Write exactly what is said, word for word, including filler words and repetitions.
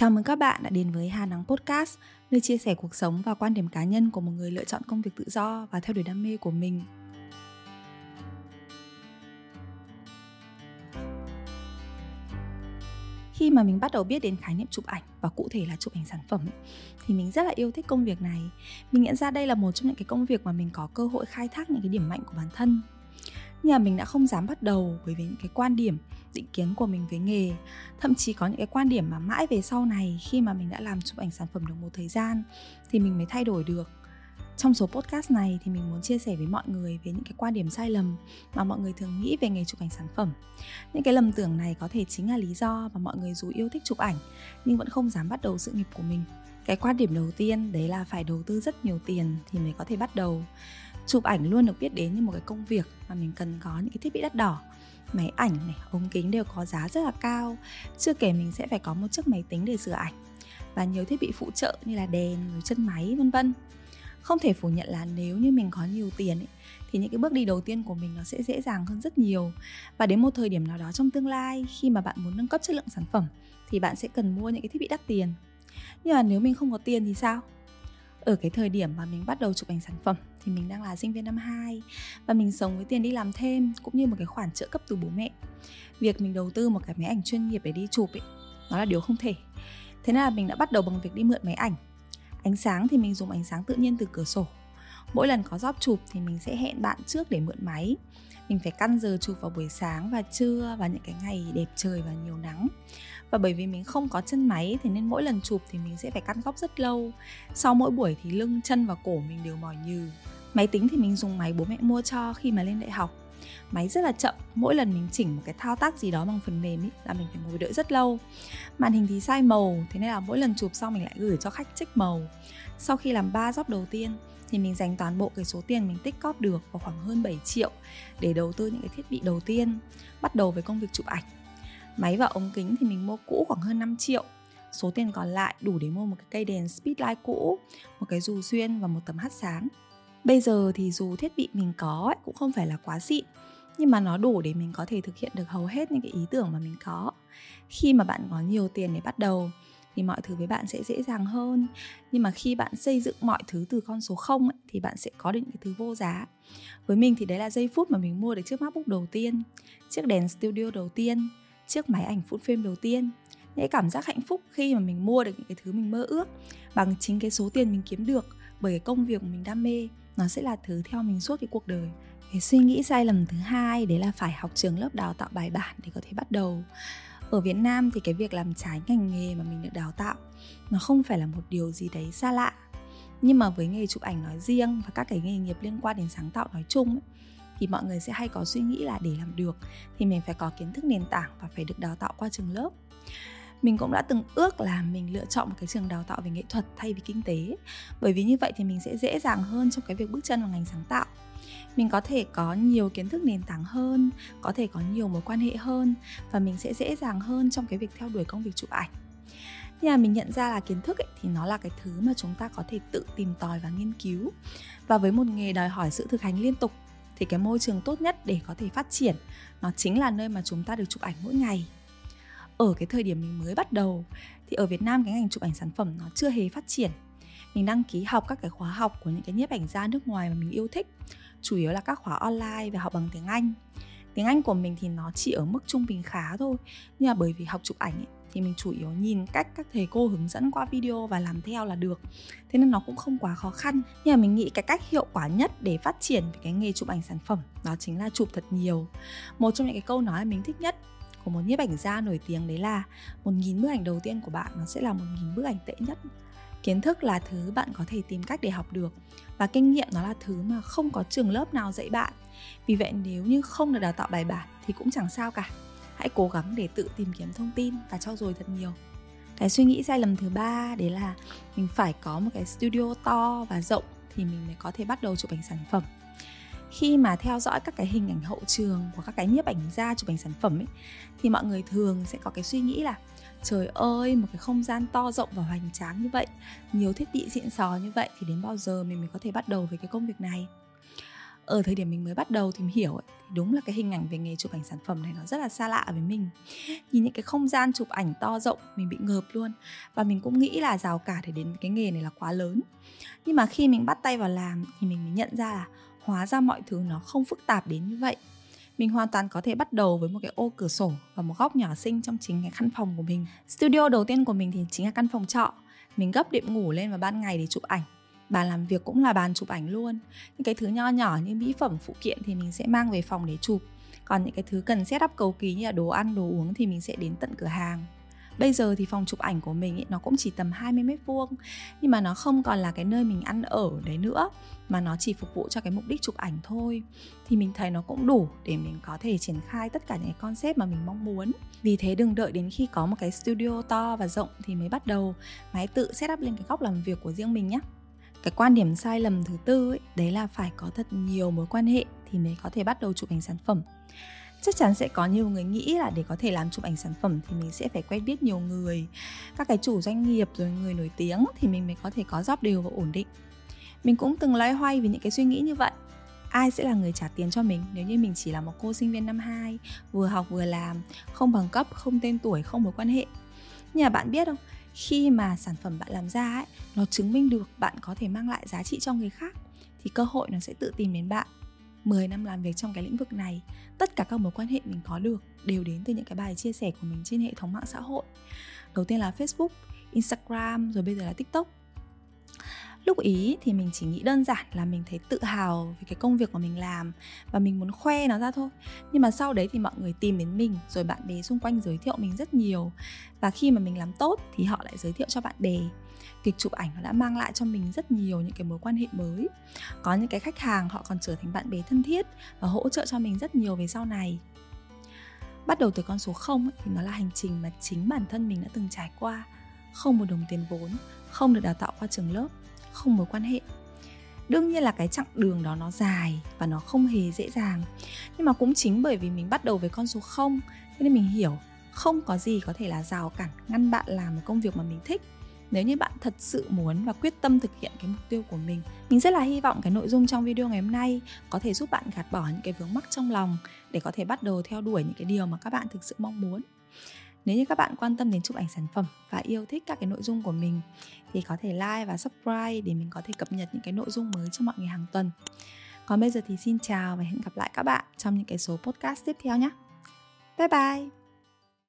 Chào mừng các bạn đã đến với Hà Nắng Podcast, nơi chia sẻ cuộc sống và quan điểm cá nhân của một người lựa chọn công việc tự do và theo đuổi đam mê của mình. Khi mà mình bắt đầu biết đến khái niệm chụp ảnh và cụ thể là chụp ảnh sản phẩm ấy, thì mình rất là yêu thích công việc này. Mình nhận ra đây là một trong những cái công việc mà mình có cơ hội khai thác những cái điểm mạnh của bản thân. Nhưng mà mình đã không dám bắt đầu bởi vì những cái quan điểm, định kiến của mình với nghề. Thậm chí có những cái quan điểm mà mãi về sau này, khi mà mình đã làm chụp ảnh sản phẩm được một thời gian thì mình mới thay đổi được. Trong số podcast này thì mình muốn chia sẻ với mọi người về những cái quan điểm sai lầm mà mọi người thường nghĩ về nghề chụp ảnh sản phẩm. Những cái lầm tưởng này có thể chính là lý do mà mọi người dù yêu thích chụp ảnh nhưng vẫn không dám bắt đầu sự nghiệp của mình. Cái quan điểm đầu tiên đấy là phải đầu tư rất nhiều tiền thì mới có thể bắt đầu. Chụp ảnh luôn được biết đến như một cái công việc mà mình cần có những cái thiết bị đắt đỏ. Máy ảnh này, ống kính đều có giá rất là cao. Chưa kể mình sẽ phải có một chiếc máy tính để sửa ảnh và nhiều thiết bị phụ trợ như là đèn, chân máy, vân vân. Không thể phủ nhận là nếu như mình có nhiều tiền ấy, thì những cái bước đi đầu tiên của mình nó sẽ dễ dàng hơn rất nhiều. Và đến một thời điểm nào đó trong tương lai, khi mà bạn muốn nâng cấp chất lượng sản phẩm thì bạn sẽ cần mua những cái thiết bị đắt tiền. Nhưng mà nếu mình không có tiền thì sao? Ở cái thời điểm mà mình bắt đầu chụp ảnh sản phẩm thì mình đang là sinh viên năm hai và mình sống với tiền đi làm thêm cũng như một cái khoản trợ cấp từ bố mẹ. Việc mình đầu tư một cái máy ảnh chuyên nghiệp để đi chụp ấy, nó là điều không thể. Thế nên là mình đã bắt đầu bằng việc đi mượn máy ảnh. Ánh sáng thì mình dùng ánh sáng tự nhiên từ cửa sổ. Mỗi lần có job chụp thì mình sẽ hẹn bạn trước để mượn máy. Mình phải căn giờ chụp vào buổi sáng và trưa và những cái ngày đẹp trời và nhiều nắng. Và bởi vì mình không có chân máy thế nên mỗi lần chụp thì mình sẽ phải căn góc rất lâu. Sau mỗi buổi thì lưng, chân và cổ mình đều mỏi nhừ. Máy tính thì mình dùng máy bố mẹ mua cho khi mà lên đại học. Máy rất là chậm, mỗi lần mình chỉnh một cái thao tác gì đó bằng phần mềm ý, là mình phải ngồi đợi rất lâu. Màn hình thì sai màu, thế nên là mỗi lần chụp xong mình lại gửi cho khách check màu. Sau khi làm ba job đầu tiên thì mình dành toàn bộ cái số tiền mình tích cóp được vào khoảng hơn bảy triệu để đầu tư những cái thiết bị đầu tiên, bắt đầu với công việc chụp ảnh. Máy và ống kính thì mình mua cũ khoảng hơn năm triệu. Số tiền còn lại đủ để mua một cái cây đèn speedlight cũ, một cái dù xuyên và một tấm hắt sáng. Bây giờ thì dù thiết bị mình có ấy, cũng không phải là quá xịn, nhưng mà nó đủ để mình có thể thực hiện được hầu hết những cái ý tưởng mà mình có. Khi mà bạn có nhiều tiền để bắt đầu thì mọi thứ với bạn sẽ dễ dàng hơn. Nhưng mà khi bạn xây dựng mọi thứ từ con số không ấy, thì bạn sẽ có được những cái thứ vô giá. Với mình thì đấy là giây phút mà mình mua được chiếc MacBook đầu tiên, chiếc đèn studio đầu tiên, chiếc máy ảnh full frame đầu tiên. Những cảm giác hạnh phúc khi mà mình mua được những cái thứ mình mơ ước bằng chính cái số tiền mình kiếm được bởi cái công việc mình đam mê, nó sẽ là thứ theo mình suốt cái cuộc đời. Cái suy nghĩ sai lầm thứ hai đấy là phải học trường lớp đào tạo bài bản để có thể bắt đầu. Ở Việt Nam thì cái việc làm trái ngành nghề mà mình được đào tạo nó không phải là một điều gì đấy xa lạ. Nhưng mà với nghề chụp ảnh nói riêng và các cái nghề nghiệp liên quan đến sáng tạo nói chung ấy, thì mọi người sẽ hay có suy nghĩ là để làm được thì mình phải có kiến thức nền tảng và phải được đào tạo qua trường lớp. Mình cũng đã từng ước là mình lựa chọn một cái trường đào tạo về nghệ thuật thay vì kinh tế, bởi vì như vậy thì mình sẽ dễ dàng hơn trong cái việc bước chân vào ngành sáng tạo. Mình có thể có nhiều kiến thức nền tảng hơn, có thể có nhiều mối quan hệ hơn và mình sẽ dễ dàng hơn trong cái việc theo đuổi công việc chụp ảnh. Nhưng mà mình nhận ra là kiến thức ấy, thì nó là cái thứ mà chúng ta có thể tự tìm tòi và nghiên cứu. Và với một nghề đòi hỏi sự thực hành liên tục thì cái môi trường tốt nhất để có thể phát triển nó chính là nơi mà chúng ta được chụp ảnh mỗi ngày. Ở cái thời điểm mình mới bắt đầu thì ở Việt Nam cái ngành chụp ảnh sản phẩm nó chưa hề phát triển. Mình đăng ký học các cái khóa học của những cái nhiếp ảnh gia nước ngoài mà mình yêu thích, chủ yếu là các khóa online và học bằng tiếng Anh. Tiếng Anh của mình thì nó chỉ ở mức trung bình khá thôi, nhưng mà bởi vì học chụp ảnh ấy, thì mình chủ yếu nhìn cách các thầy cô hướng dẫn qua video và làm theo là được. Thế nên nó cũng không quá khó khăn. Nhưng mà mình nghĩ cái cách hiệu quả nhất để phát triển về cái nghề chụp ảnh sản phẩm đó chính là chụp thật nhiều. Một trong những cái câu nói mình thích nhất của một nhiếp ảnh gia nổi tiếng đấy là một nghìn bức ảnh đầu tiên của bạn nó sẽ là một nghìn bức ảnh tệ nhất. Kiến thức là thứ bạn có thể tìm cách để học được và kinh nghiệm nó là thứ mà không có trường lớp nào dạy bạn. Vì vậy nếu như không được đào tạo bài bản thì cũng chẳng sao cả. Hãy cố gắng để tự tìm kiếm thông tin và trau dồi thật nhiều. Cái suy nghĩ sai lầm thứ ba đấy là mình phải có một cái studio to và rộng thì mình mới có thể bắt đầu chụp ảnh sản phẩm. Khi mà theo dõi các cái hình ảnh hậu trường của các cái nhiếp ảnh gia chụp ảnh sản phẩm ấy, thì mọi người thường sẽ có cái suy nghĩ là trời ơi, một cái không gian to rộng và hoành tráng như vậy, nhiều thiết bị xịn sò như vậy thì đến bao giờ mình mới có thể bắt đầu với cái công việc này. ở thời điểm mình mới bắt đầu tìm hiểu ấy, thì đúng là cái hình ảnh về nghề chụp ảnh sản phẩm này nó rất là xa lạ với mình. Nhìn những cái không gian chụp ảnh to rộng mình bị ngợp luôn, và mình cũng nghĩ là rào cản để đến cái nghề này là quá lớn. Nhưng mà khi mình bắt tay vào làm thì mình mới nhận ra là hóa ra mọi thứ nó không phức tạp đến như vậy. Mình hoàn toàn có thể bắt đầu với một cái ô cửa sổ và một góc nhỏ xinh trong chính cái căn phòng của mình. Studio đầu tiên của mình thì chính là căn phòng trọ. Mình gấp đệm ngủ lên vào ban ngày để chụp ảnh. Bàn làm việc cũng là bàn chụp ảnh luôn. Những cái thứ nho nhỏ như mỹ phẩm, phụ kiện thì mình sẽ mang về phòng để chụp. Còn những cái thứ cần set up cầu kỳ như là đồ ăn, đồ uống thì mình sẽ đến tận cửa hàng. Bây giờ thì phòng chụp ảnh của mình ấy, nó cũng chỉ tầm hai mươi mét vuông. Nhưng mà nó không còn là cái nơi mình ăn ở đấy nữa, mà nó chỉ phục vụ cho cái mục đích chụp ảnh thôi. Thì mình thấy nó cũng đủ để mình có thể triển khai tất cả những cái concept mà mình mong muốn. Vì thế đừng đợi đến khi có một cái studio to và rộng thì mới bắt đầu, mà hãy tự set up lên cái góc làm việc của riêng mình nhé. Cái quan điểm sai lầm thứ tư ấy, đấy là phải có thật nhiều mối quan hệ thì mới có thể bắt đầu chụp ảnh sản phẩm. Chắc chắn sẽ có nhiều người nghĩ là để có thể làm chụp ảnh sản phẩm thì mình sẽ phải quen biết nhiều người, các cái chủ doanh nghiệp rồi người nổi tiếng thì mình mới có thể có job đều và ổn định. Mình cũng từng loay hoay với những cái suy nghĩ như vậy. Ai sẽ là người trả tiền cho mình nếu như mình chỉ là một cô sinh viên năm hai, vừa học vừa làm, không bằng cấp, không tên tuổi, không mối quan hệ. Nhưng mà bạn biết không, khi mà sản phẩm bạn làm ra ấy, nó chứng minh được bạn có thể mang lại giá trị cho người khác thì cơ hội nó sẽ tự tìm đến bạn. mười năm làm việc trong cái lĩnh vực này, tất cả các mối quan hệ mình có được đều đến từ những cái bài chia sẻ của mình trên hệ thống mạng xã hội. Đầu tiên là Facebook, Instagram, rồi bây giờ là TikTok. Lúc ý thì mình chỉ nghĩ đơn giản là mình thấy tự hào về cái công việc của mình làm và mình muốn khoe nó ra thôi. Nhưng mà sau đấy thì mọi người tìm đến mình, rồi bạn bè xung quanh giới thiệu mình rất nhiều. Và khi mà mình làm tốt thì họ lại giới thiệu cho bạn bè. Việc chụp ảnh nó đã mang lại cho mình rất nhiều những cái mối quan hệ mới. Có những cái khách hàng họ còn trở thành bạn bè thân thiết và hỗ trợ cho mình rất nhiều về sau này. Bắt đầu từ con số không ấy, thì nó là hành trình mà chính bản thân mình đã từng trải qua. Không một đồng tiền vốn, không được đào tạo qua trường lớp, không mối quan hệ. Đương nhiên là cái chặng đường đó nó dài và nó không hề dễ dàng. Nhưng mà cũng chính bởi vì mình bắt đầu với con số không, thế nên mình hiểu không có gì có thể là rào cản ngăn bạn làm một công việc mà mình thích, nếu như bạn thật sự muốn và quyết tâm thực hiện cái mục tiêu của mình. Mình rất là hy vọng cái nội dung trong video ngày hôm nay có thể giúp bạn gạt bỏ những cái vướng mắc trong lòng để có thể bắt đầu theo đuổi những cái điều mà các bạn thực sự mong muốn. Nếu như các bạn quan tâm đến chụp ảnh sản phẩm và yêu thích các cái nội dung của mình thì có thể like và subscribe để mình có thể cập nhật những cái nội dung mới cho mọi người hàng tuần. Còn bây giờ thì xin chào và hẹn gặp lại các bạn trong những cái số podcast tiếp theo nhé. Bye bye!